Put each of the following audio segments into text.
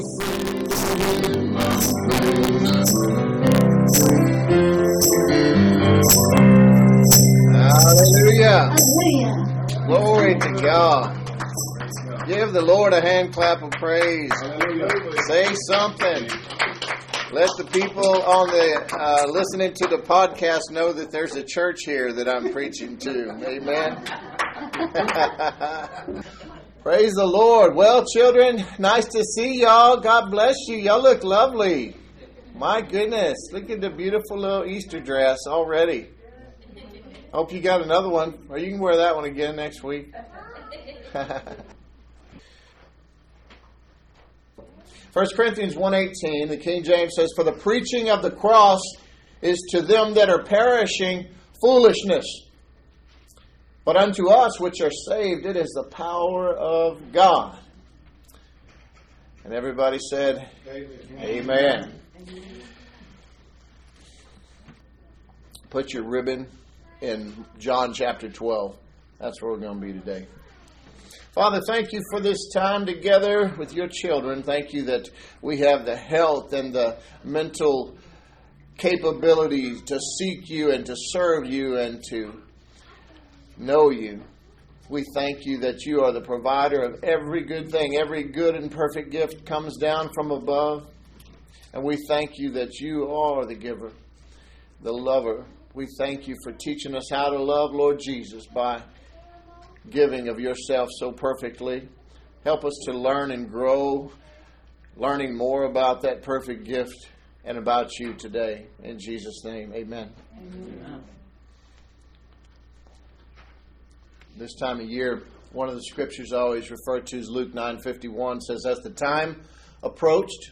Hallelujah. Hallelujah. Glory to God. Give the Lord a hand clap of praise. Hallelujah. Say something. Let the people on the listening to the podcast know that there's a church here that I'm preaching to. Amen. Praise the Lord. Well, children, nice to see y'all. God bless you. Y'all look lovely. My goodness. Look at the beautiful little Easter dress already. Hope you got another one, or you can wear that one again next week. 1 Corinthians 1:18, the King James says, "For the preaching of the cross is to them that are perishing foolishness. But unto us which are saved, it is the power of God." And everybody said, Amen. Amen. Put your ribbon in John chapter 12. That's where we're going to be today. Father, thank you for this time together with your children. Thank you that we have the health and the mental capabilities to seek you and to serve you and to know you. We thank you that you are the provider of every good thing. Every good and perfect gift comes down from above. And we thank you that you are the giver, the lover. We thank you for teaching us how to love, Lord Jesus, by giving of yourself so perfectly. Help us to learn and grow, learning more about that perfect gift and about you today. In Jesus' name, amen. Amen. This time of year, one of the scriptures I always refer to is Luke 9:51, says, "As the time approached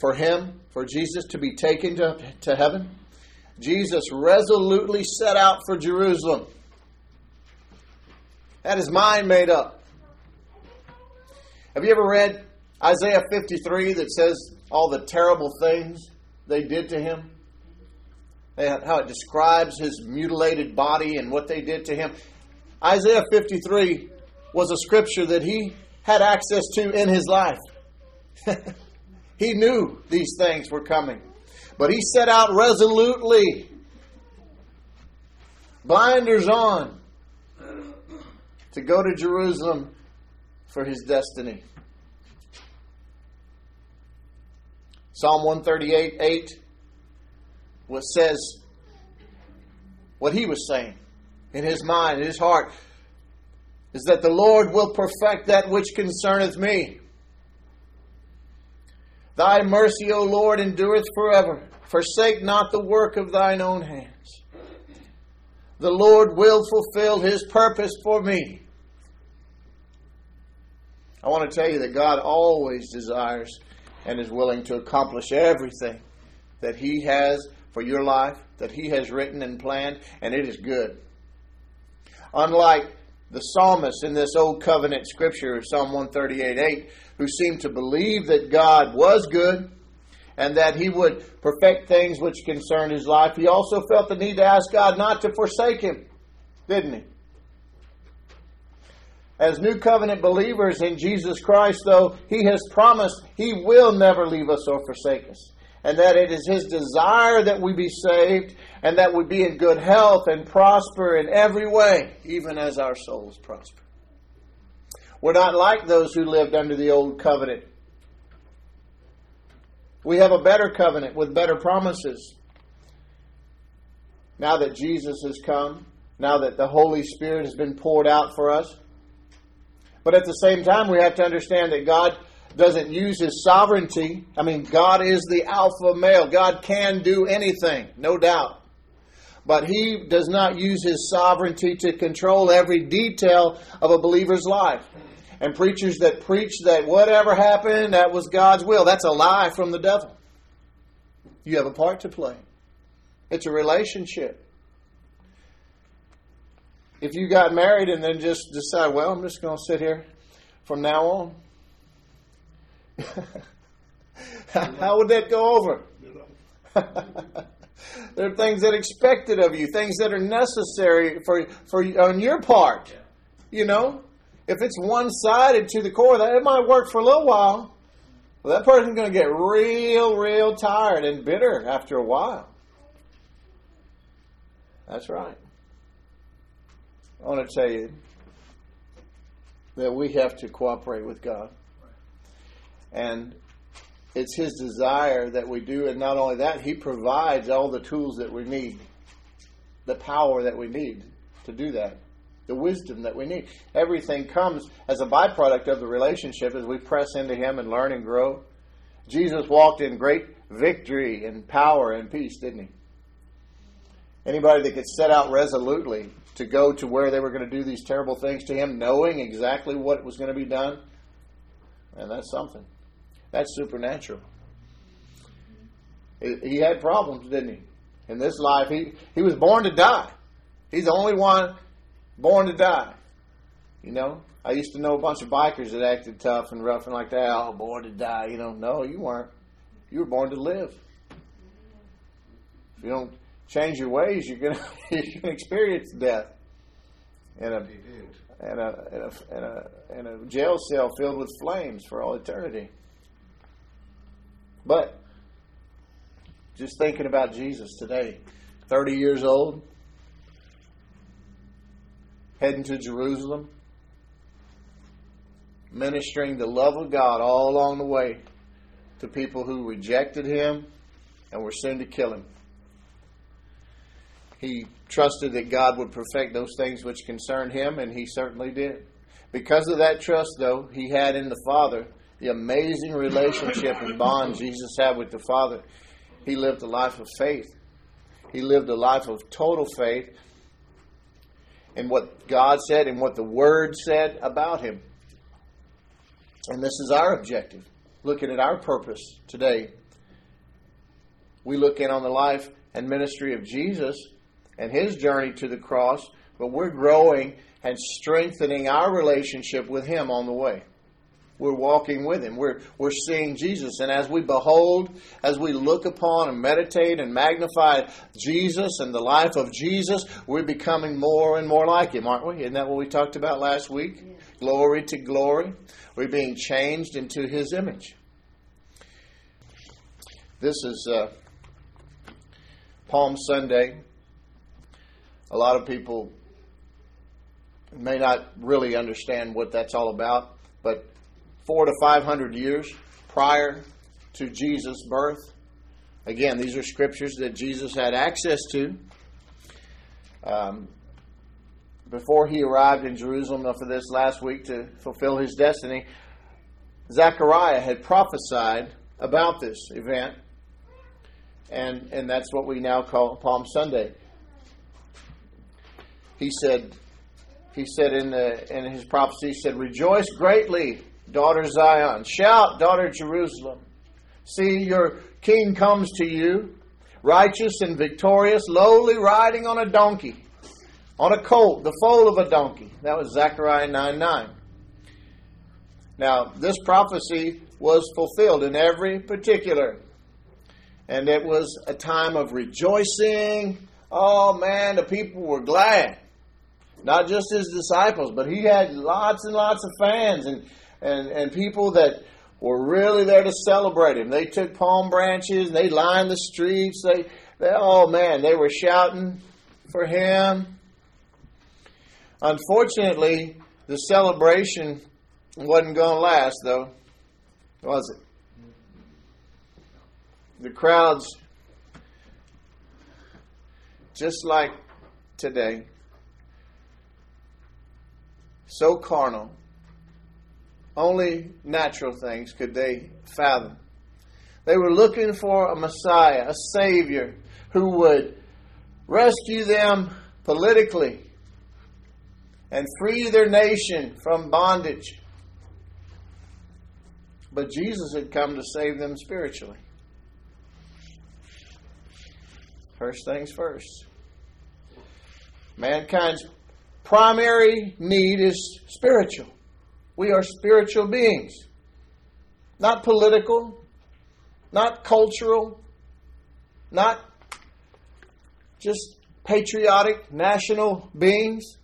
for him, for Jesus to be taken to heaven, Jesus resolutely set out for Jerusalem." Had his mind made up. Have you ever read Isaiah 53 that says all the terrible things they did to him? And how it describes his mutilated body and what they did to him. Isaiah 53 was a scripture that he had access to in his life. He knew these things were coming. But he set out resolutely, blinders on, to go to Jerusalem for his destiny. Psalm 138:8, what says what he was saying. In his mind, in his heart, is that the Lord will perfect that which concerneth me. Thy mercy, O Lord, endureth forever. Forsake not the work of thine own hands. The Lord will fulfill his purpose for me. I want to tell you that God always desires and is willing to accomplish everything that he has for your life, that he has written and planned, and it is good. Unlike the psalmist in this old covenant scripture of Psalm 138:8, who seemed to believe that God was good and that he would perfect things which concerned his life, he also felt the need to ask God not to forsake him, didn't he? As new covenant believers in Jesus Christ, though, he has promised he will never leave us or forsake us, and that it is his desire that we be saved and that we be in good health and prosper in every way, even as our souls prosper. We're not like those who lived under the old covenant. We have a better covenant with better promises. Now that Jesus has come, now that the Holy Spirit has been poured out for us. But at the same time, we have to understand that God doesn't use his sovereignty. I mean, God is the alpha male. God can do anything, no doubt. But he does not use his sovereignty to control every detail of a believer's life. And preachers that preach that whatever happened, that was God's will, that's a lie from the devil. You have a part to play. It's a relationship. If you got married and then just decide, well, I'm just going to sit here from now on. How would that go over? There are things that are expected of you, things that are necessary for on your part. You know, if it's one-sided to the core, that it might work for a little while, Well, that person's going to get real tired and bitter after a while. That's right. I want to tell you that we have to cooperate with God. And it's His desire that we do. And not only that, He provides all the tools that we need, the power that we need to do that, the wisdom that we need. Everything comes as a byproduct of the relationship as we press into Him and learn and grow. Jesus walked in great victory and power and peace, didn't He? Anybody that could set out resolutely to go to where they were going to do these terrible things to Him, knowing exactly what was going to be done, and that's something. That's supernatural. He had problems, didn't He? In this life, he was born to die. He's the only one born to die. You know, I used to know a bunch of bikers that acted tough and rough and like that. Oh, born to die. You know, no, you weren't. You were born to live. If you don't change your ways, you're going to experience death in a jail cell filled with flames for all eternity. But just thinking about Jesus today, 30 years old, heading to Jerusalem, ministering the love of God all along the way to people who rejected Him and were soon to kill Him. He trusted that God would perfect those things which concerned Him, and He certainly did. Because of that trust, though, He had in the Father the amazing relationship and bond Jesus had with the Father. He lived a life of faith. He lived a life of total faith in what God said and what the Word said about Him. And this is our objective, looking at our purpose today. We look in on the life and ministry of Jesus and His journey to the cross, but we're growing and strengthening our relationship with Him on the way. We're walking with Him. We're seeing Jesus. And as we behold, as we look upon and meditate and magnify Jesus and the life of Jesus, we're becoming more and more like Him, aren't we? Isn't that what we talked about last week? Yeah. Glory to glory. We're being changed into His image. This is Palm Sunday. A lot of people may not really understand what that's all about, but 400 to 500 years prior to Jesus' birth, again, these are scriptures that Jesus had access to. Before He arrived in Jerusalem for this last week to fulfill His destiny, Zechariah had prophesied about this event, and that's what we now call Palm Sunday. He said in his prophecy, he said, "Rejoice greatly, daughter Zion. Shout, daughter Jerusalem. See, your king comes to you, righteous and victorious, lowly, riding on a donkey, on a colt, the foal of a donkey." That was Zechariah 9:9. Now, this prophecy was fulfilled in every particular. And it was a time of rejoicing. Oh, man, the people were glad. Not just His disciples, but He had lots and lots of fans and people that were really there to celebrate Him. They took palm branches. They lined the streets. They were shouting for Him. Unfortunately, the celebration wasn't going to last, though, was it? The crowds, just like today, so carnal, only natural things could they fathom. They were looking for a Messiah, a Savior, who would rescue them politically and free their nation from bondage. But Jesus had come to save them spiritually. First things first. Mankind's primary need is spiritual. We are spiritual beings. Not political, not cultural, not just patriotic, national beings.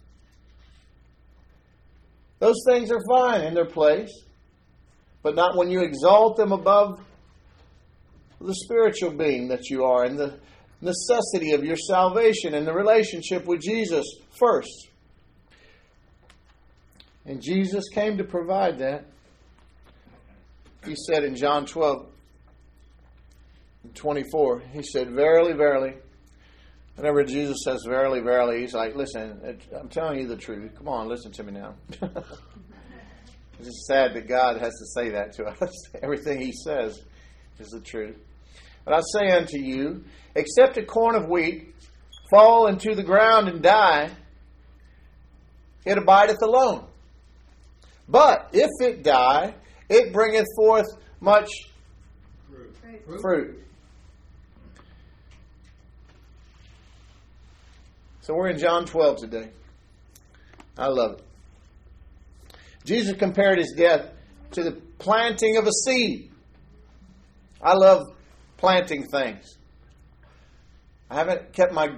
Those things are fine in their place. but not when you exalt them above the spiritual being that you are and the necessity of your salvation and the relationship with Jesus first. And Jesus came to provide that. He said in John 12:24, he said, "Verily, verily." Whenever Jesus says, "Verily, verily," he's like, listen, I'm telling you the truth. Come on, listen to me now. It's just sad that God has to say that to us. Everything he says is the truth. "But I say unto you, except a corn of wheat fall into the ground and die, it abideth alone. But if it die, it bringeth forth much fruit. So we're in John 12 today. I love it. Jesus compared his death to the planting of a seed. I love planting things. I haven't kept my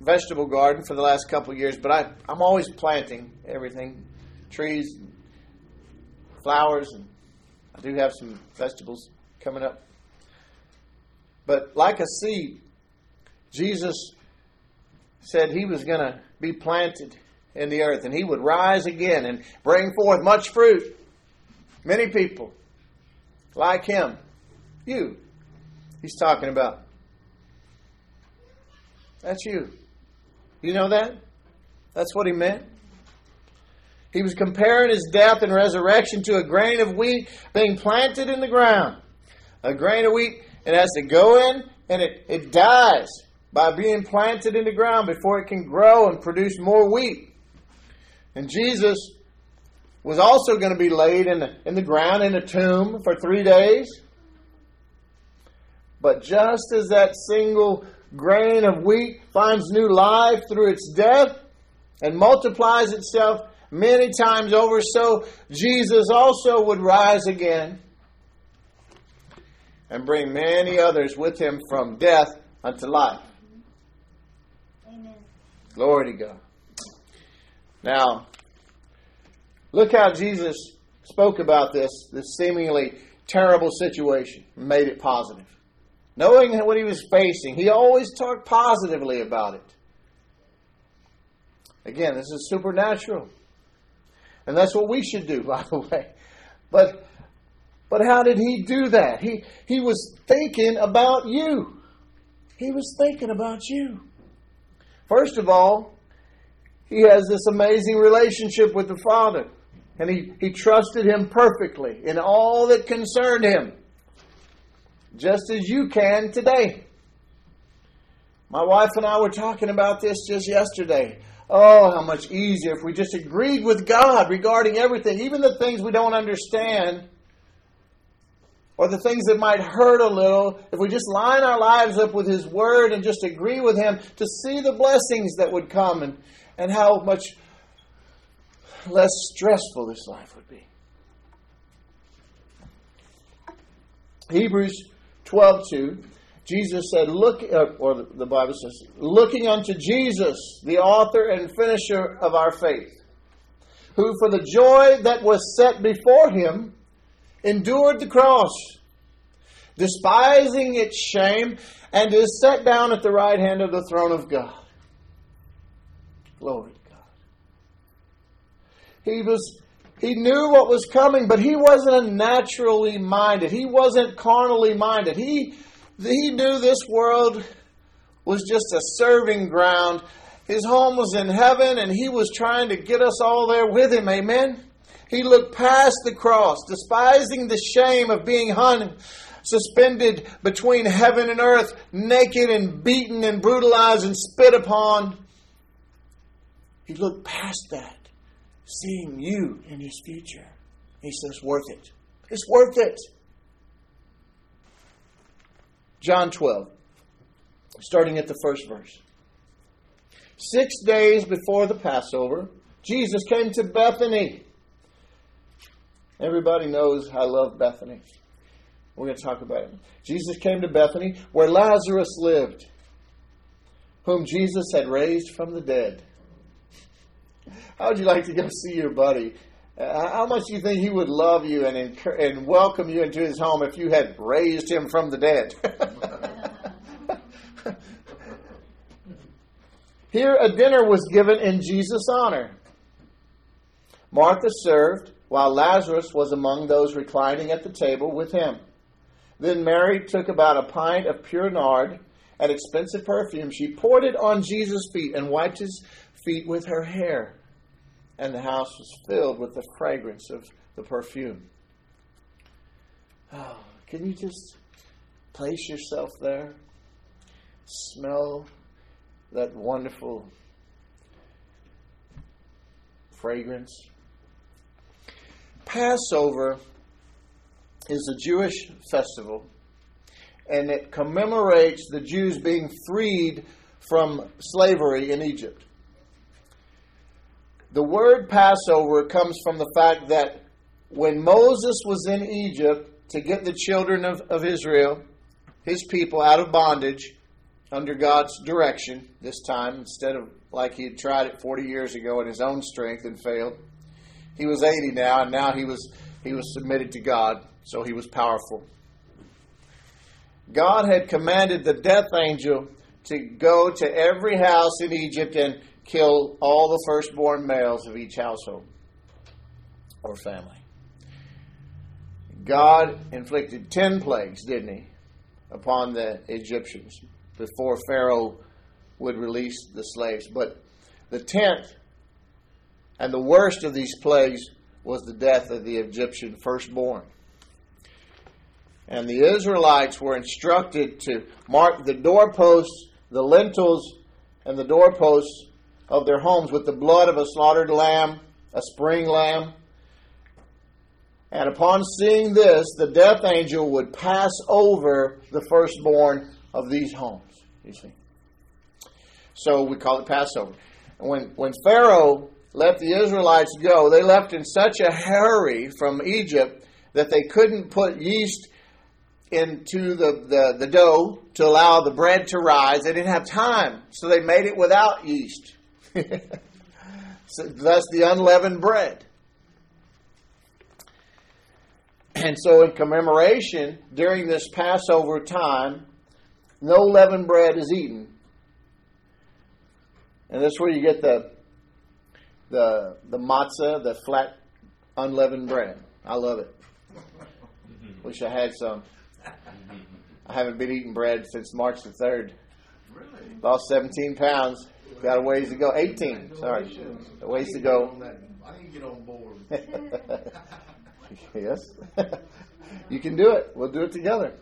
vegetable garden for the last couple of years, but I'm always planting everything. Trees, and flowers, and I do have some vegetables coming up. But like a seed, Jesus said he was going to be planted in the earth and he would rise again and bring forth much fruit. Many people like him, you, he's talking about. That's you. You know that? That's what he meant. He was comparing his death and resurrection to a grain of wheat being planted in the ground. A grain of wheat, it has to go in and it dies by being planted in the ground before it can grow and produce more wheat. And Jesus was also going to be laid in the ground in a tomb for 3 days. But just as that single grain of wheat finds new life through its death and multiplies itself many times over, so Jesus also would rise again and bring many others with him from death unto life. Glory to God. Now, look how Jesus spoke about this seemingly terrible situation, and made it positive. Knowing what he was facing, he always talked positively about it. Again, this is supernatural. And that's what we should do, by the way. But how did he do that? He was thinking about you. He was thinking about you. First of all, he has this amazing relationship with the Father. And he trusted him perfectly in all that concerned him. Just as you can today. My wife and I were talking about this just yesterday. Oh, how much easier if we just agreed with God regarding everything. Even the things we don't understand. Or the things that might hurt a little, if we just line our lives up with his word and just agree with him to see the blessings that would come and how much less stressful this life would be. Hebrews 12:2, Jesus said, the Bible says, "Looking unto Jesus, the author and finisher of our faith, who for the joy that was set before him, endured the cross, despising its shame, and is set down at the right hand of the throne of God." Glory to God. He knew what was coming, but he wasn't naturally minded. He wasn't carnally minded. He knew this world was just a serving ground. His home was in heaven, and he was trying to get us all there with him. Amen? He looked past the cross, despising the shame of being hung, suspended between heaven and earth, naked and beaten and brutalized and spit upon. He looked past that, seeing you in his future. He says, worth it. It's worth it. John 12, starting at the first verse. 6 days before the Passover, Jesus came to Bethany. Everybody knows I love Bethany. We're going to talk about it. Jesus came to Bethany where Lazarus lived, whom Jesus had raised from the dead. How would you like to go see your buddy How much do you think he would love you and welcome you into his home if you had raised him from the dead? Here a dinner was given in Jesus' honor. Martha served while Lazarus was among those reclining at the table with him. Then Mary took about a pint of pure nard, an expensive perfume. She poured it on Jesus' feet and wiped his feet with her hair. And the house was filled with the fragrance of the perfume. Oh, can you just place yourself there? Smell that wonderful fragrance. Passover is a Jewish festival, and it commemorates the Jews being freed from slavery in Egypt. The word Passover comes from the fact that when Moses was in Egypt to get the children of Israel, his people, out of bondage, under God's direction this time, instead of like he had tried it 40 years ago in his own strength and failed. He was 80 now, and now he was submitted to God, so he was powerful. God had commanded the death angel to go to every house in Egypt and kill all the firstborn males of each household or family. God inflicted 10 plagues, didn't he, upon the Egyptians before Pharaoh would release the slaves. But the 10th and the worst of these plagues was the death of the Egyptian firstborn. And the Israelites were instructed to mark the doorposts, the lintels, and the doorposts of their homes with the blood of a slaughtered lamb, a spring lamb. And upon seeing this, the death angel would pass over the firstborn of these homes, you see. So we call it Passover. When Pharaoh let the Israelites go, they left in such a hurry from Egypt that they couldn't put yeast into the dough to allow the bread to rise. They didn't have time, so they made it without yeast. So thus the unleavened bread. And so in commemoration, during this Passover time, no leavened bread is eaten. And that's where you get the matzah, the flat unleavened bread. I love it. Wish I had some. I haven't been eating bread since March the 3rd. Really? Lost 17 pounds. Got a ways to go. 18. Sorry. A ways to go. I didn't get on board. Yes. You can do it. We'll do it together.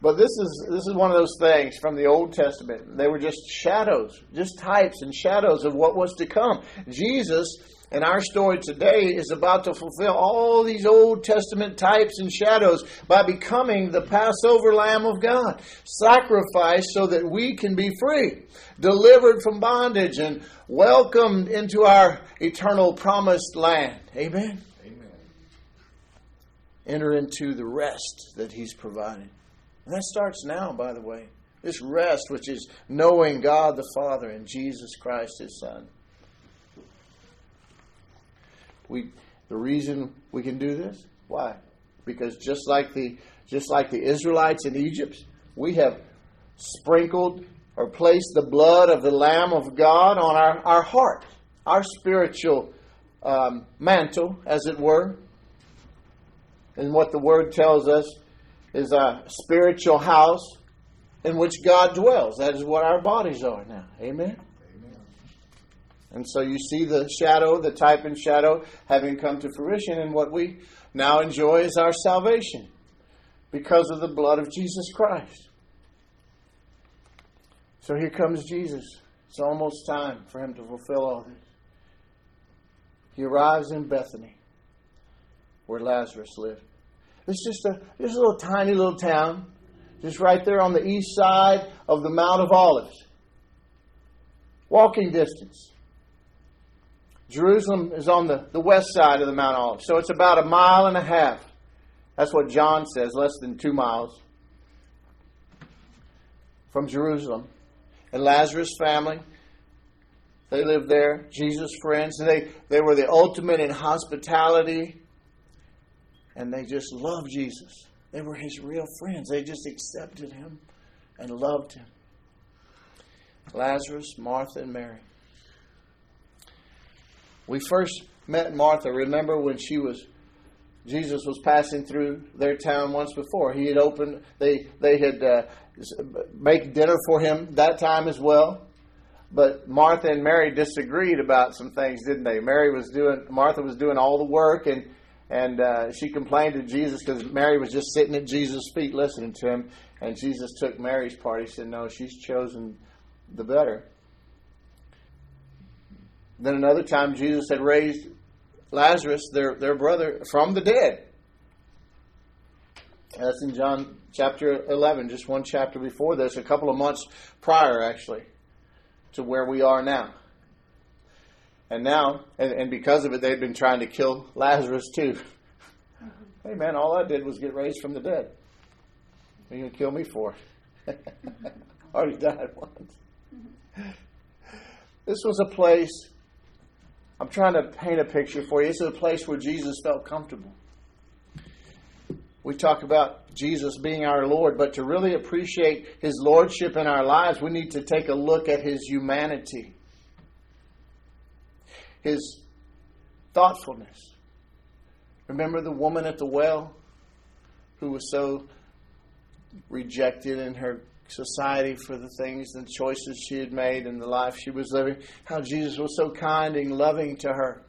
But this is one of those things from the Old Testament. They were just shadows, just types and shadows of what was to come. Jesus, in our story today, is about to fulfill all these Old Testament types and shadows by becoming the Passover Lamb of God, sacrificed so that we can be free, delivered from bondage, and welcomed into our eternal promised land. Amen? Amen. Enter into the rest that He's provided. And that starts now, by the way. This rest, which is knowing God the Father and Jesus Christ His Son. The reason we can do this? Why? Because just like the Israelites in Egypt, we have sprinkled or placed the blood of the Lamb of God on our heart, our spiritual mantle, as it were. And what the Word tells us is a spiritual house in which God dwells. That is what our bodies are now. Amen? Amen. And so you see the shadow, the type and shadow, having come to fruition. And what we now enjoy is our salvation because of the blood of Jesus Christ. So here comes Jesus. It's almost time for Him to fulfill all this. He arrives in Bethany, where Lazarus lived. It's just a little tiny little town, just right there on the east side of the Mount of Olives. Walking distance. Jerusalem is on the west side of the Mount of Olives, so it's about 1.5 miles. That's what John says, less than 2 miles from Jerusalem. And Lazarus' family They lived there, Jesus' friends. They were the ultimate in hospitality. And they just loved Jesus. They were his real friends. They just accepted him and loved him. Lazarus, Martha, and Mary. We first met Martha, remember, when Jesus was passing through their town once before. He had opened, they had made dinner for him that time as well. But Martha and Mary disagreed about some things, didn't they? Martha was doing all the work, and she complained to Jesus because Mary was just sitting at Jesus' feet listening to him. And Jesus took Mary's part. He said, no, she's chosen the better. Then another time, Jesus had raised Lazarus, their brother, from the dead. That's in John chapter 11, just one chapter before this, a couple of months prior, actually, to where we are now. And now, and because of it, they'd been trying to kill Lazarus too. Hey man, all I did was get raised from the dead. What are you going to kill me for? Already died once. This was a place, I'm trying to paint a picture for you. This is a place where Jesus felt comfortable. We talk about Jesus being our Lord, but to really appreciate his lordship in our lives, we need to take a look at his humanity, his thoughtfulness. Remember the woman at the well who was so rejected in her society for the things and choices she had made and the life she was living, how Jesus was so kind and loving to her.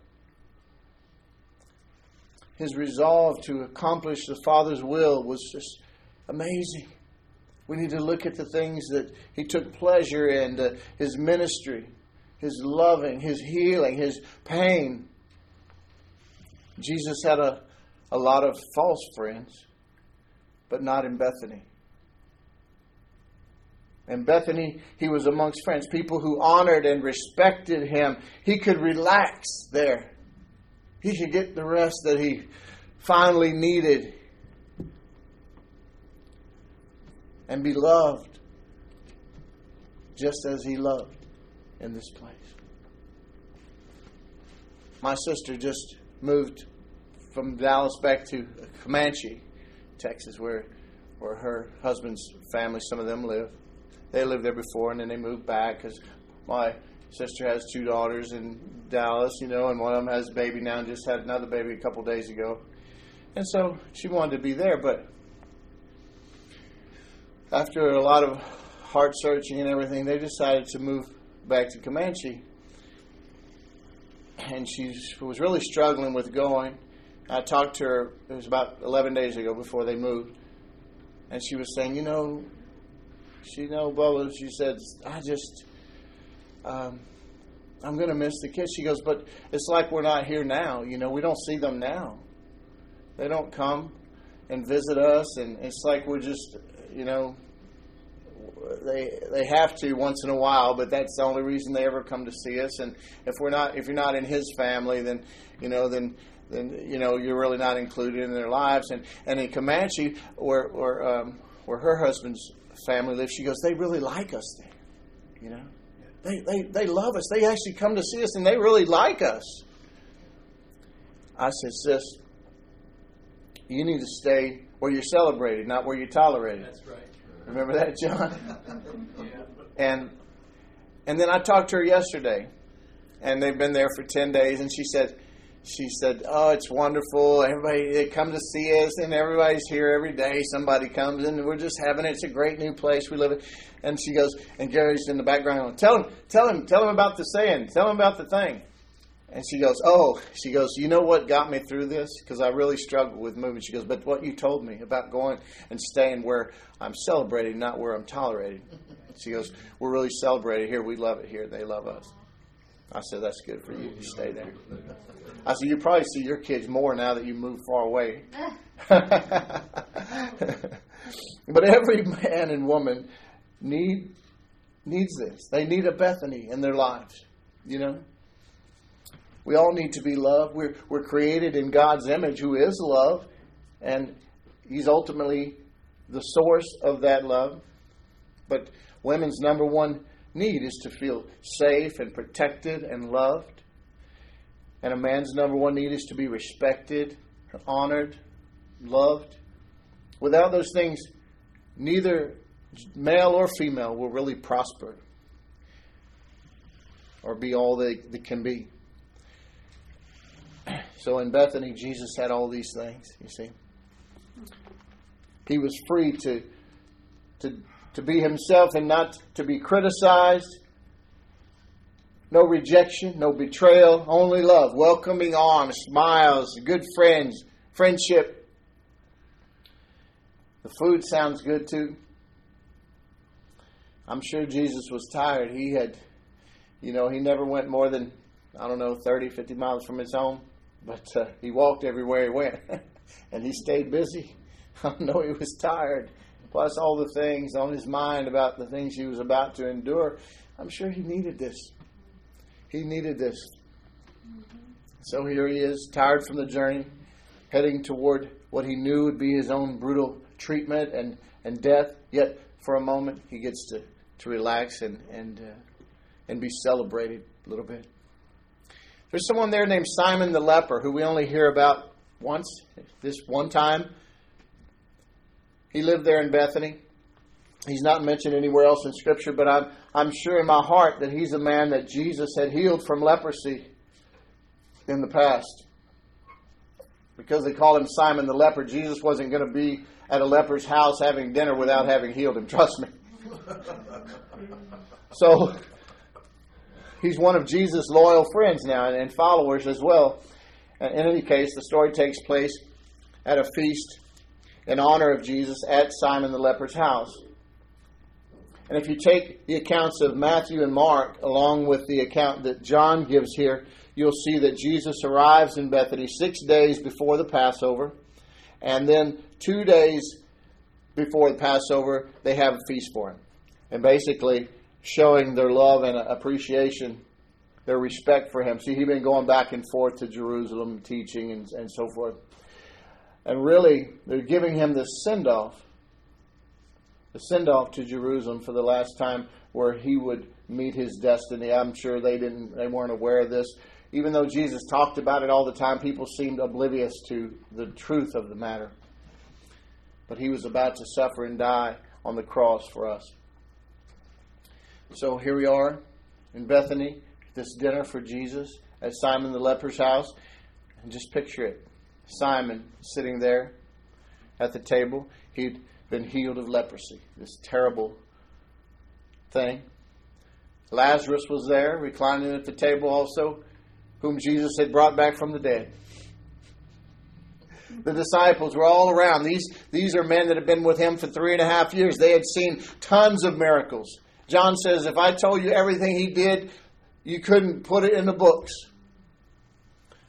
His resolve to accomplish the Father's will was just amazing. We need to look at the things that he took pleasure in, his ministry, his loving, his healing, his pain. Jesus had a lot of false friends, but not in Bethany. In Bethany, he was amongst friends, people who honored and respected him. He could relax there. He could get the rest that he finally needed and be loved just as he loved in this place. My sister just moved from Dallas back to Comanche, Texas, where her husband's family, some of them live. They lived there before, and then they moved back because my sister has two daughters in Dallas, and one of them has a baby now and just had another baby a couple days ago. And so she wanted to be there, but after a lot of heart searching and everything, they decided to move back to Comanche. And she was really struggling with going. I talked to her, it was about 11 days ago before they moved, and she was saying, Bubba, she said, I just, I'm going to miss the kids. She goes, but it's like we're not here now. We don't see them now. They don't come and visit us. And it's like we're just, they have to once in a while, but that's the only reason they ever come to see us. And if you're not in his family, then you're really not included in their lives. And in Comanche, where her husband's family lives, she goes, they really like us there. They love us. They actually come to see us and they really like us. I said, sis, you need to stay where you're celebrated, not where you're tolerated. That's right. Remember that, John? Yeah. And then I talked to her yesterday, and they've been there for 10 days, and she said, oh, it's wonderful. Everybody, they come to see us, and everybody's here every day. Somebody comes, and we're just having it. It's a great new place we live in. And she goes, and Gary's in the background going, tell him about the saying. Tell him about the thing. And she goes, you know what got me through this? Because I really struggled with moving. She goes, but what you told me about going and staying where I'm celebrated, not where I'm tolerated. She goes, we're really celebrated here. We love it here. They love us. I said, that's good for you to stay there. I said, you probably see your kids more now that you move far away. But every man and woman needs this. They need a Bethany in their lives. We all need to be loved. We're created in God's image, who is love, and he's ultimately the source of that love. But women's number one need is to feel safe and protected and loved. And a man's number one need is to be respected, honored, loved. Without those things, neither male or female will really prosper or be all they can be. So in Bethany, Jesus had all these things, you see. He was free to be himself and not to be criticized. No rejection, no betrayal, only love, welcoming on, smiles, good friends, friendship. The food sounds good too. I'm sure Jesus was tired. He had, he never went more than, 30, 50 miles from his home. But he walked everywhere he went. And he stayed busy. I know he was tired. Plus all the things on his mind about the things he was about to endure. I'm sure he needed this. He needed this. So here he is, tired from the journey, heading toward what he knew would be his own brutal treatment and death. Yet for a moment he gets to relax and be celebrated a little bit. There's someone there named Simon the leper who we only hear about once, this one time. He lived there in Bethany. He's not mentioned anywhere else in Scripture, but I'm sure in my heart that he's a man that Jesus had healed from leprosy in the past. Because they called him Simon the leper, Jesus wasn't going to be at a leper's house having dinner without having healed him. Trust me. So he's one of Jesus' loyal friends now and followers as well. And in any case, the story takes place at a feast in honor of Jesus at Simon the leper's house. And if you take the accounts of Matthew and Mark, along with the account that John gives here, you'll see that Jesus arrives in Bethany 6 days before the Passover. And then 2 days before the Passover, they have a feast for him. And basically showing their love and appreciation, their respect for him. See, he'd been going back and forth to Jerusalem, teaching and so forth. And really, they're giving him the send-off to Jerusalem for the last time where he would meet his destiny. I'm sure they weren't aware of this. Even though Jesus talked about it all the time, people seemed oblivious to the truth of the matter. But he was about to suffer and die on the cross for us. So here we are in Bethany, this dinner for Jesus at Simon the leper's house. And just picture it. Simon sitting there at the table. He'd been healed of leprosy, this terrible thing. Lazarus was there, reclining at the table also, whom Jesus had brought back from the dead. The disciples were all around. These are men that have been with him for 3.5 years. They had seen tons of miracles. John says, if I told you everything he did, you couldn't put it in the books.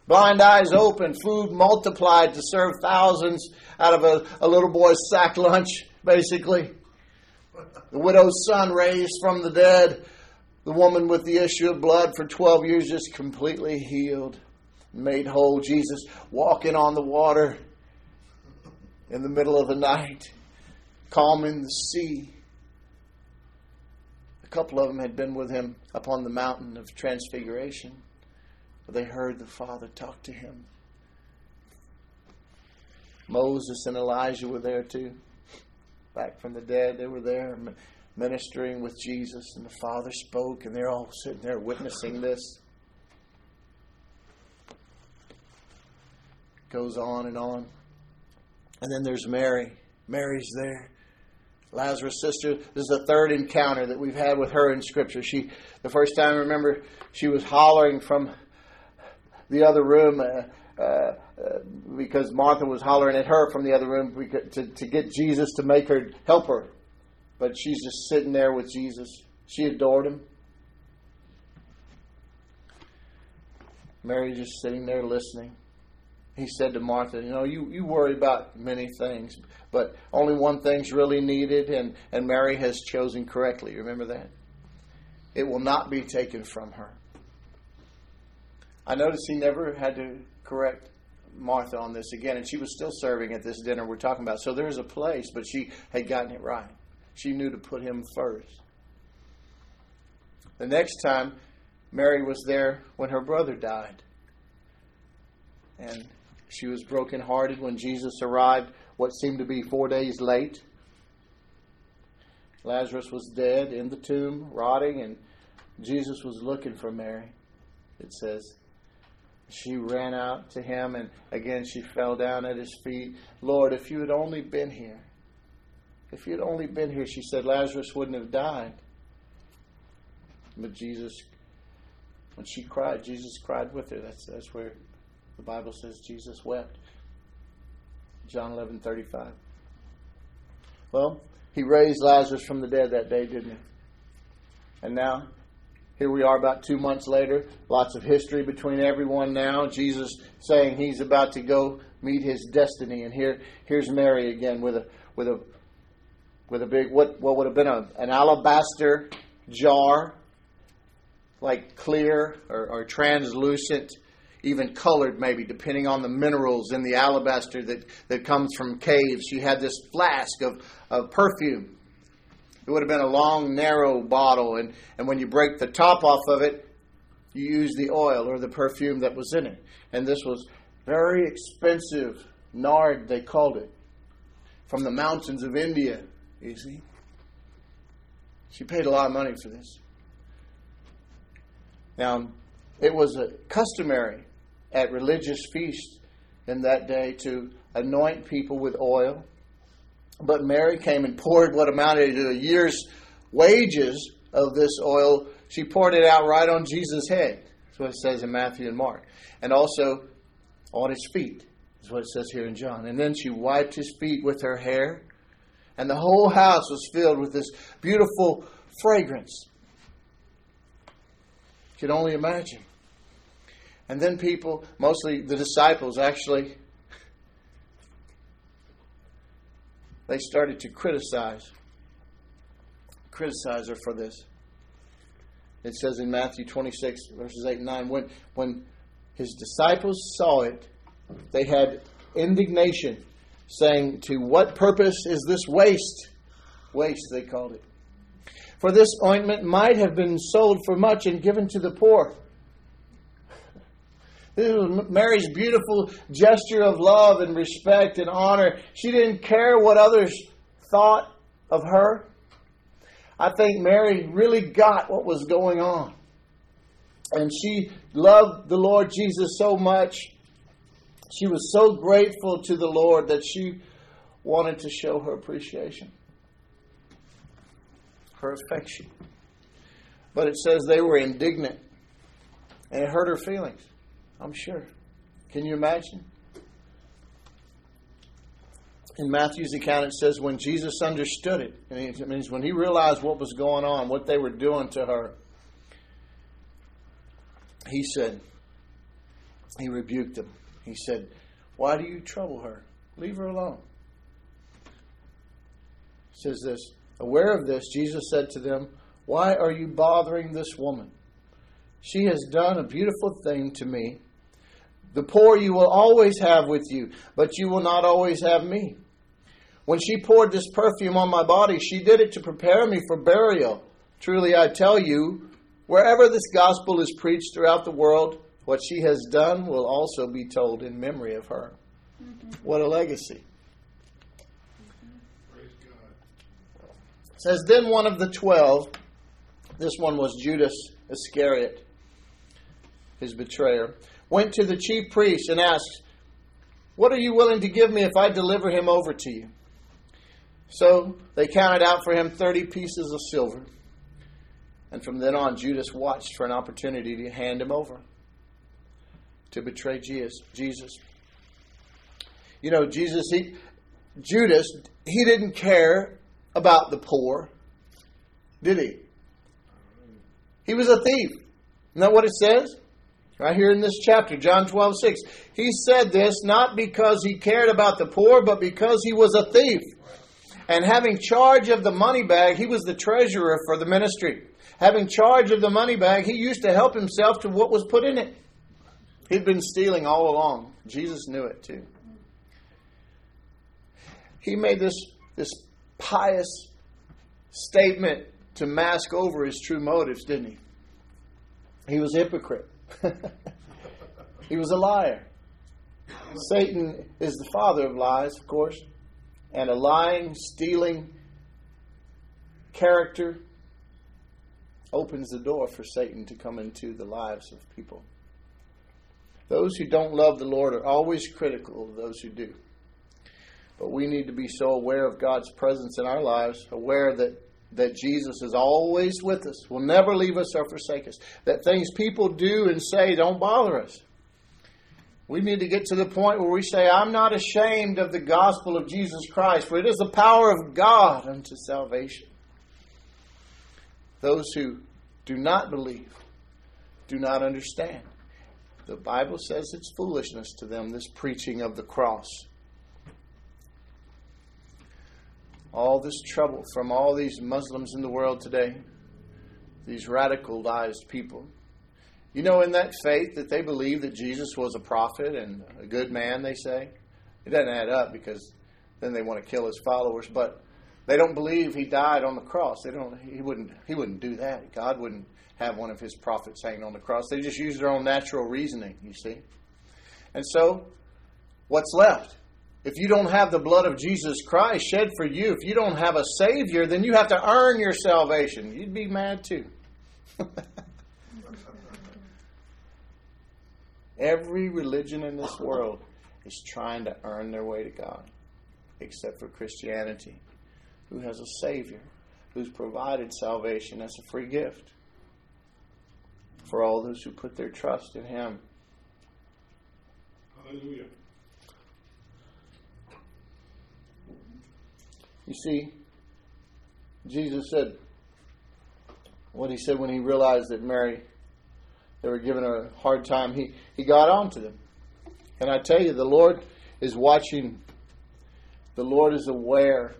Blind eyes opened, food multiplied to serve thousands out of a little boy's sack lunch, basically. The widow's son raised from the dead. The woman with the issue of blood for 12 years just completely healed, made whole. Jesus walking on the water in the middle of the night, calming the sea. A couple of them had been with him upon the mountain of transfiguration. They heard the Father talk to him. Moses and Elijah were there too. Back from the dead, they were there ministering with Jesus, and the Father spoke, and they're all sitting there witnessing this. Goes on. And then there's Mary. Mary's there. Lazarus' sister, this is the third encounter that we've had with her in Scripture. She, the first time, remember, she was hollering from the other room because Martha was hollering at her from the other room to get Jesus to make her help her. But she's just sitting there with Jesus. She adored him. Mary just sitting there listening. He said to Martha, you worry about many things, but only one thing's really needed, and Mary has chosen correctly. Remember that? It will not be taken from her. I noticed he never had to correct Martha on this again, and she was still serving at this dinner we're talking about. So there's a place, but she had gotten it right. She knew to put him first. The next time, Mary was there when her brother died. And she was brokenhearted when Jesus arrived, what seemed to be 4 days late. Lazarus was dead in the tomb, rotting, and Jesus was looking for Mary, it says. She ran out to him, and again she fell down at his feet. Lord, if you had only been here. If you had only been here, she said, Lazarus wouldn't have died. But Jesus, when she cried, Jesus cried with her. That's where the Bible says Jesus wept. John 11:35. Well, he raised Lazarus from the dead that day, didn't he? And now, here we are about 2 months later. Lots of history between everyone now. Jesus saying he's about to go meet his destiny. And here's Mary again with a big, what would have been an alabaster jar, like clear or translucent, even colored maybe, depending on the minerals in the alabaster that comes from caves. She had this flask of perfume. It would have been a long, narrow bottle, and when you break the top off of it, you use the oil or the perfume that was in it. And this was very expensive nard, they called it, from the mountains of India, you see. She paid a lot of money for this. Now, it was customary at religious feasts in that day to anoint people with oil. But Mary came and poured what amounted to a year's wages of this oil. She poured it out right on Jesus' head. That's what it says in Matthew and Mark. And also on his feet. That's what it says here in John. And then she wiped his feet with her hair. And the whole house was filled with this beautiful fragrance. You can only imagine. And then people, mostly the disciples actually, they started to criticize her for this. It says in Matthew 26, verses 8 and 9, when his disciples saw it, they had indignation, saying, to what purpose is this waste? Waste, they called it. For this ointment might have been sold for much and given to the poor. This was Mary's beautiful gesture of love and respect and honor. She didn't care what others thought of her. I think Mary really got what was going on. And she loved the Lord Jesus so much. She was so grateful to the Lord that she wanted to show her appreciation, her affection. But it says they were indignant, and it hurt her feelings. I'm sure. Can you imagine? In Matthew's account, it says when Jesus understood it, and it means when he realized what was going on, what they were doing to her, he said, he rebuked them. He said, why do you trouble her? Leave her alone. It says this, aware of this, Jesus said to them, why are you bothering this woman? She has done a beautiful thing to me. The poor you will always have with you, but you will not always have me. When she poured this perfume on my body, she did it to prepare me for burial. Truly, I tell you, wherever this gospel is preached throughout the world, what she has done will also be told in memory of her. Mm-hmm. What a legacy. Mm-hmm. Praise God. It says, then one of the 12, this one was Judas Iscariot, his betrayer, went to the chief priests and asked, what are you willing to give me if I deliver him over to you? So they counted out for him 30 pieces of silver. And from then on, Judas watched for an opportunity to hand him over, to betray Jesus. You know, Judas, he didn't care about the poor, did he? He was a thief. Isn't that what it says? Right here in this chapter, John 12:6. He said this not because he cared about the poor, but because he was a thief. And having charge of the money bag, he was the treasurer for the ministry. Having charge of the money bag, he used to help himself to what was put in it. He'd been stealing all along. Jesus knew it too. He made this pious statement to mask over his true motives, didn't he? He was a hypocrite. He was a liar. Satan is the father of lies, of course, and a lying, stealing character opens the door for Satan to come into the lives of people. Those who don't love the Lord are always critical of those who do. But we need to be so aware of God's presence in our lives, aware that Jesus is always with us, will never leave us or forsake us, that things people do and say don't bother us. We need to get to the point where we say, I'm not ashamed of the gospel of Jesus Christ, for it is the power of God unto salvation. Those who do not believe, do not understand. The Bible says it's foolishness to them, this preaching of the cross. All this trouble from all these Muslims in the world today, these radicalized people. You know, in that faith that they believe that Jesus was a prophet and a good man, they say. It doesn't add up because then they want to kill his followers, but they don't believe he died on the cross. He wouldn't do that. God wouldn't have one of his prophets hanging on the cross. They just use their own natural reasoning, you see. And so, what's left? If you don't have the blood of Jesus Christ shed for you, if you don't have a Savior, then you have to earn your salvation. You'd be mad too. Every religion in this world is trying to earn their way to God, except for Christianity, who has a Savior, who's provided salvation as a free gift for all those who put their trust in Him. Hallelujah. You see, Jesus said what He said when He realized that Mary, they were giving her a hard time. He got on to them. And I tell you, the Lord is watching. The Lord is aware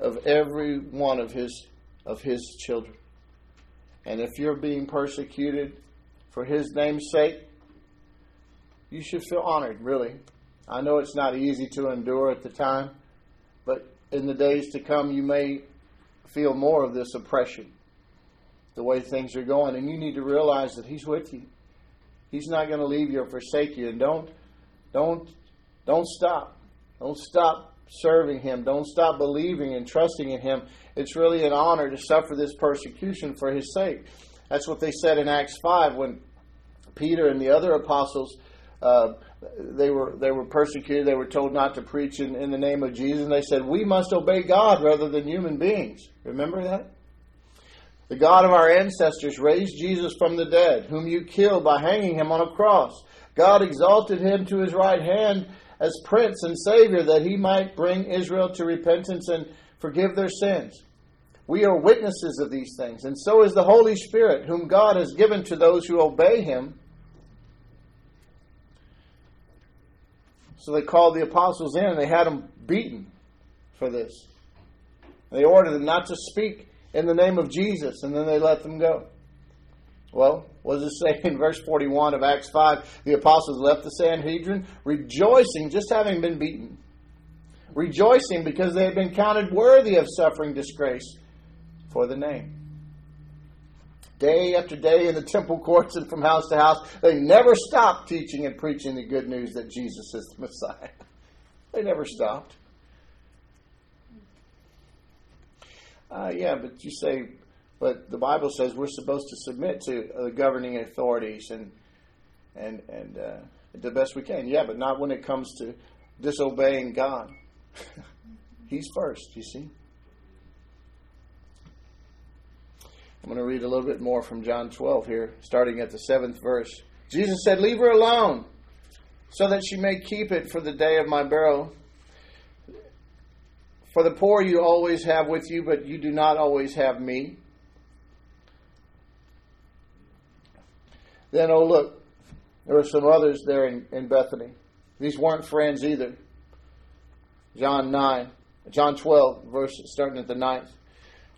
of every one of His children. And if you're being persecuted for His name's sake, you should feel honored, really. I know it's not easy to endure at the time, but in the days to come, you may feel more of this oppression, the way things are going. And you need to realize that He's with you. He's not going to leave you or forsake you. And don't stop. Don't stop serving Him. Don't stop believing and trusting in Him. It's really an honor to suffer this persecution for His sake. That's what they said in Acts 5 when Peter and the other apostles, they were persecuted. They were told not to preach in the name of Jesus. And they said, we must obey God rather than human beings. Remember that? The God of our ancestors raised Jesus from the dead, whom you killed by hanging Him on a cross. God exalted Him to His right hand as Prince and Savior, that He might bring Israel to repentance and forgive their sins. We are witnesses of these things, and so is the Holy Spirit, whom God has given to those who obey Him. So they called the apostles in, and they had them beaten for this. They ordered them not to speak in the name of Jesus, and then they let them go. Well, what does it say in verse 41 of Acts 5? The apostles left the Sanhedrin rejoicing, just having been beaten. Rejoicing because they had been counted worthy of suffering disgrace for the name. Day after day in the temple courts and from house to house, they never stopped teaching and preaching the good news that Jesus is the Messiah. They never stopped. But you say, but the Bible says we're supposed to submit to the governing authorities and the best we can. Yeah, but not when it comes to disobeying God. He's first, you see. I'm going to read a little bit more from John 12 here, starting at the 7th verse. Jesus said, leave her alone, so that she may keep it for the day of my burial. For the poor you always have with you, but you do not always have me. Then, oh, look, there were some others there in Bethany. These weren't friends either. John 12, verse starting at the 9th.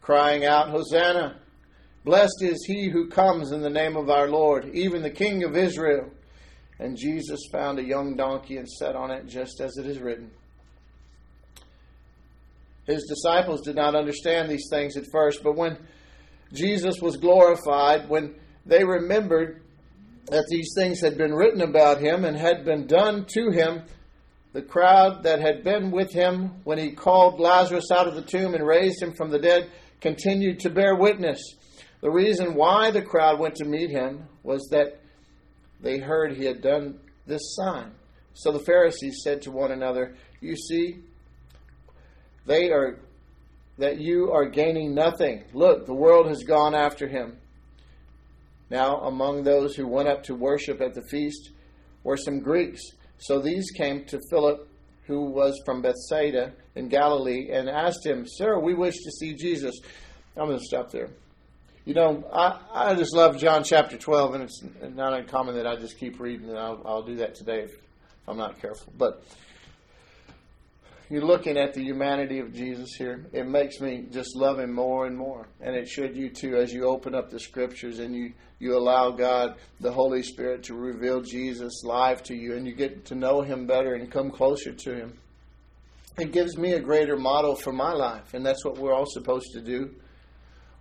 crying out, "Hosanna! Blessed is he who comes in the name of our Lord, even the King of Israel." And Jesus found a young donkey and sat on it, just as it is written. His disciples did not understand these things at first, but when Jesus was glorified, when they remembered that these things had been written about him and had been done to him, the crowd that had been with him when he called Lazarus out of the tomb and raised him from the dead continued to bear witness. The reason why the crowd went to meet him was that they heard he had done this sign. So the Pharisees said to one another, "You see, you are gaining nothing. Look, the world has gone after him." Now among those who went up to worship at the feast were some Greeks. So these came to Philip, who was from Bethsaida in Galilee, and asked him, "Sir, we wish to see Jesus." I'm going to stop there. You know, I just love John chapter 12, and it's not uncommon that I just keep reading, and I'll do that today if I'm not careful. But you're looking at the humanity of Jesus here. It makes me just love him more and more. And it should you too, as you open up the scriptures and you allow God, the Holy Spirit, to reveal Jesus live to you, and you get to know him better and come closer to him. It gives me a greater model for my life, and that's what we're all supposed to do.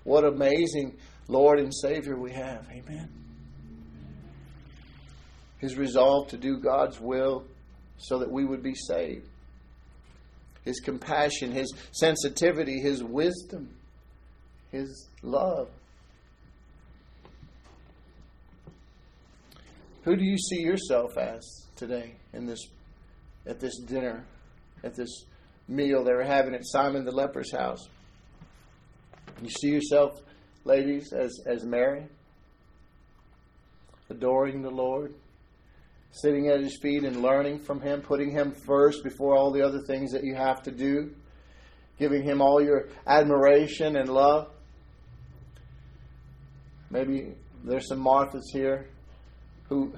What amazing Lord and Savior we have. Amen. His resolve to do God's will so that we would be saved. His compassion, his sensitivity, his wisdom, his love. Who do you see yourself as today at this dinner, at this meal they were having at Simon the leper's house? You see yourself, ladies, as Mary, adoring the Lord, sitting at his feet and learning from him, putting him first before all the other things that you have to do, giving him all your admiration and love. Maybe there's some Marthas here who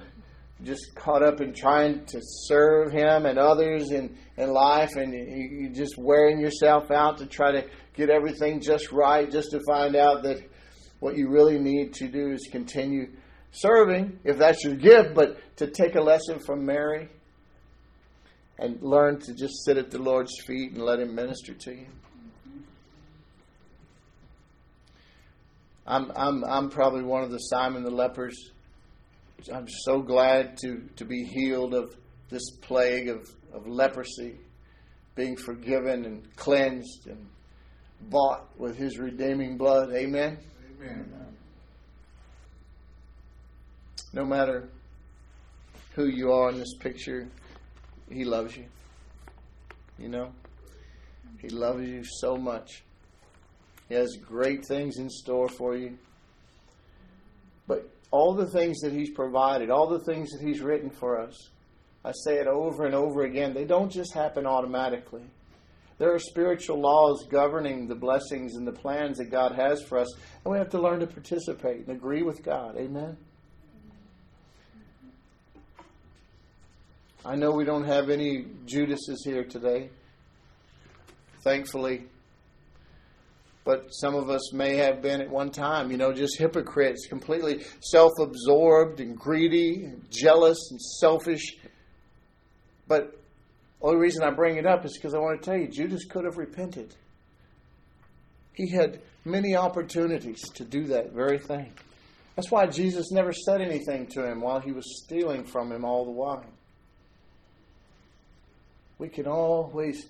just caught up in trying to serve him and others in life, and you're just wearing yourself out to try to get everything just right, just to find out that what you really need to do is continue serving, if that's your gift, but to take a lesson from Mary and learn to just sit at the Lord's feet and let him minister to you. I'm probably one of the Simon the lepers. I'm so glad to be healed of this plague of leprosy, being forgiven and cleansed and bought with his redeeming blood. Amen? Amen. No matter who you are in this picture, he loves you. You know? He loves you so much. He has great things in store for you. But all the things that he's provided, all the things that he's written for us, I say it over and over again, they don't just happen automatically. There are spiritual laws governing the blessings and the plans that God has for us, and we have to learn to participate and agree with God. Amen? I know we don't have any Judases here today, thankfully. But some of us may have been at one time, you know, just hypocrites, completely self-absorbed and greedy and jealous and selfish. But the only reason I bring it up is because I want to tell you, Judas could have repented. He had many opportunities to do that very thing. That's why Jesus never said anything to him while he was stealing from him all the while. We can always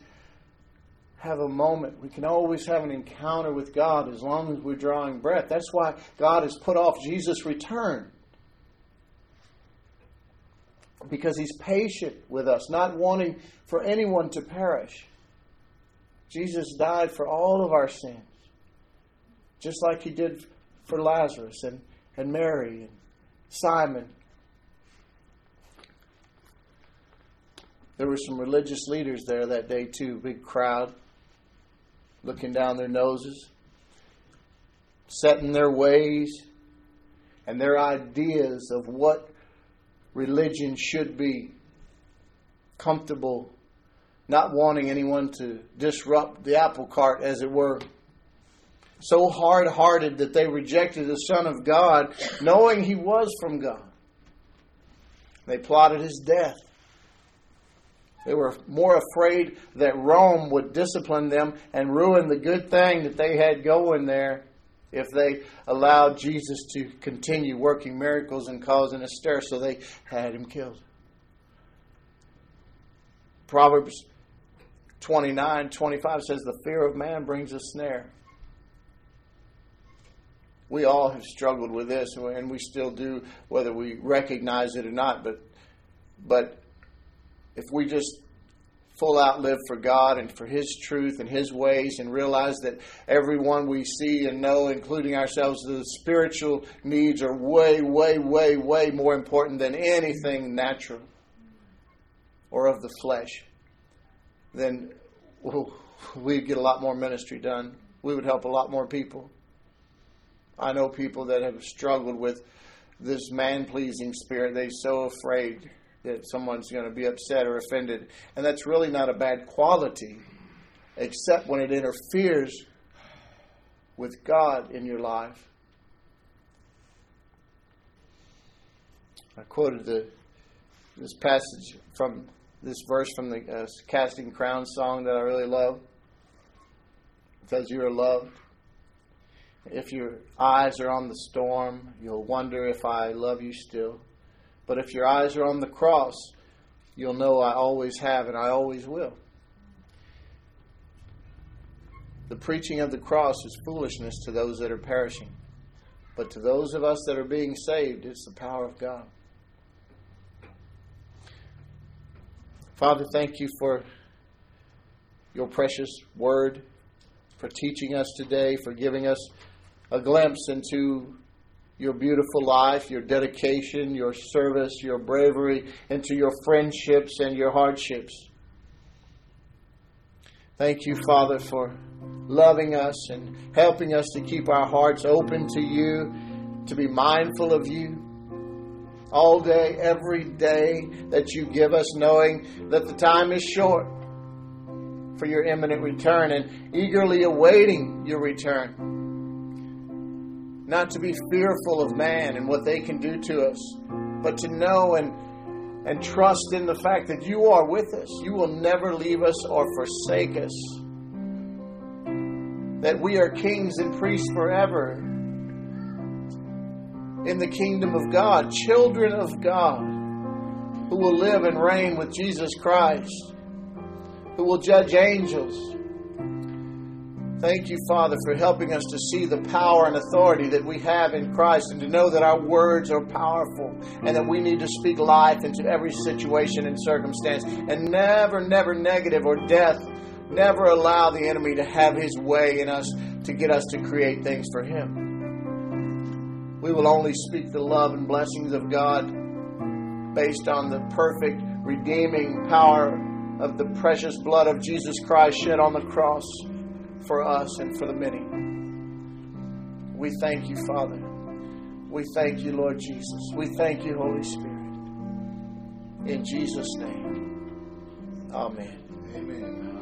have a moment. We can always have an encounter with God as long as we're drawing breath. That's why God has put off Jesus' return. Because he's patient with us, not wanting for anyone to perish. Jesus died for all of our sins, just like he did for Lazarus and Mary and Simon. There were some religious leaders there that day too, big crowd, looking down their noses, set in their ways and their ideas of what religion should be comfortable, not wanting anyone to disrupt the apple cart, as it were. So hard-hearted that they rejected the Son of God, knowing He was from God. They plotted His death. They were more afraid that Rome would discipline them and ruin the good thing that they had going there if they allowed Jesus to continue working miracles and causing a stir, so they had Him killed. Proverbs 29:25 says, "The fear of man brings a snare." We all have struggled with this, and we still do, whether we recognize it or not. But if we just full out live for God and for His truth and His ways, and realize that everyone we see and know, including ourselves, the spiritual needs are way, way, way, way more important than anything natural or of the flesh, then we'd get a lot more ministry done. We would help a lot more people. I know people that have struggled with this man-pleasing spirit. They're so afraid that someone's going to be upset or offended. And that's really not a bad quality, except when it interferes with God in your life. I quoted this passage from this verse from the Casting Crown song that I really love. It says, "You are loved. If your eyes are on the storm, you'll wonder if I love you still. But if your eyes are on the cross, you'll know I always have and I always will." The preaching of the cross is foolishness to those that are perishing. But to those of us that are being saved, it's the power of God. Father, thank You for Your precious word, for teaching us today, for giving us a glimpse into Your beautiful life, Your dedication, Your service, Your bravery, into Your friendships and Your hardships. Thank You, Father, for loving us and helping us to keep our hearts open to You, to be mindful of You all day, every day that You give us, knowing that the time is short for Your imminent return, and eagerly awaiting Your return. Not to be fearful of man and what they can do to us, but to know and trust in the fact that You are with us. You will never leave us or forsake us. That we are kings and priests forever in the kingdom of God, children of God, who will live and reign with Jesus Christ, who will judge angels. Thank You, Father, for helping us to see the power and authority that we have in Christ, and to know that our words are powerful, and that we need to speak life into every situation and circumstance, and never negative or death. Never allow the enemy to have his way in us to get us to create things for him. We will only speak the love and blessings of God based on the perfect, redeeming power of the precious blood of Jesus Christ shed on the cross for us and for the many. We thank You, Father. We thank You, Lord Jesus. We thank You, Holy Spirit. In Jesus' name, amen. Amen.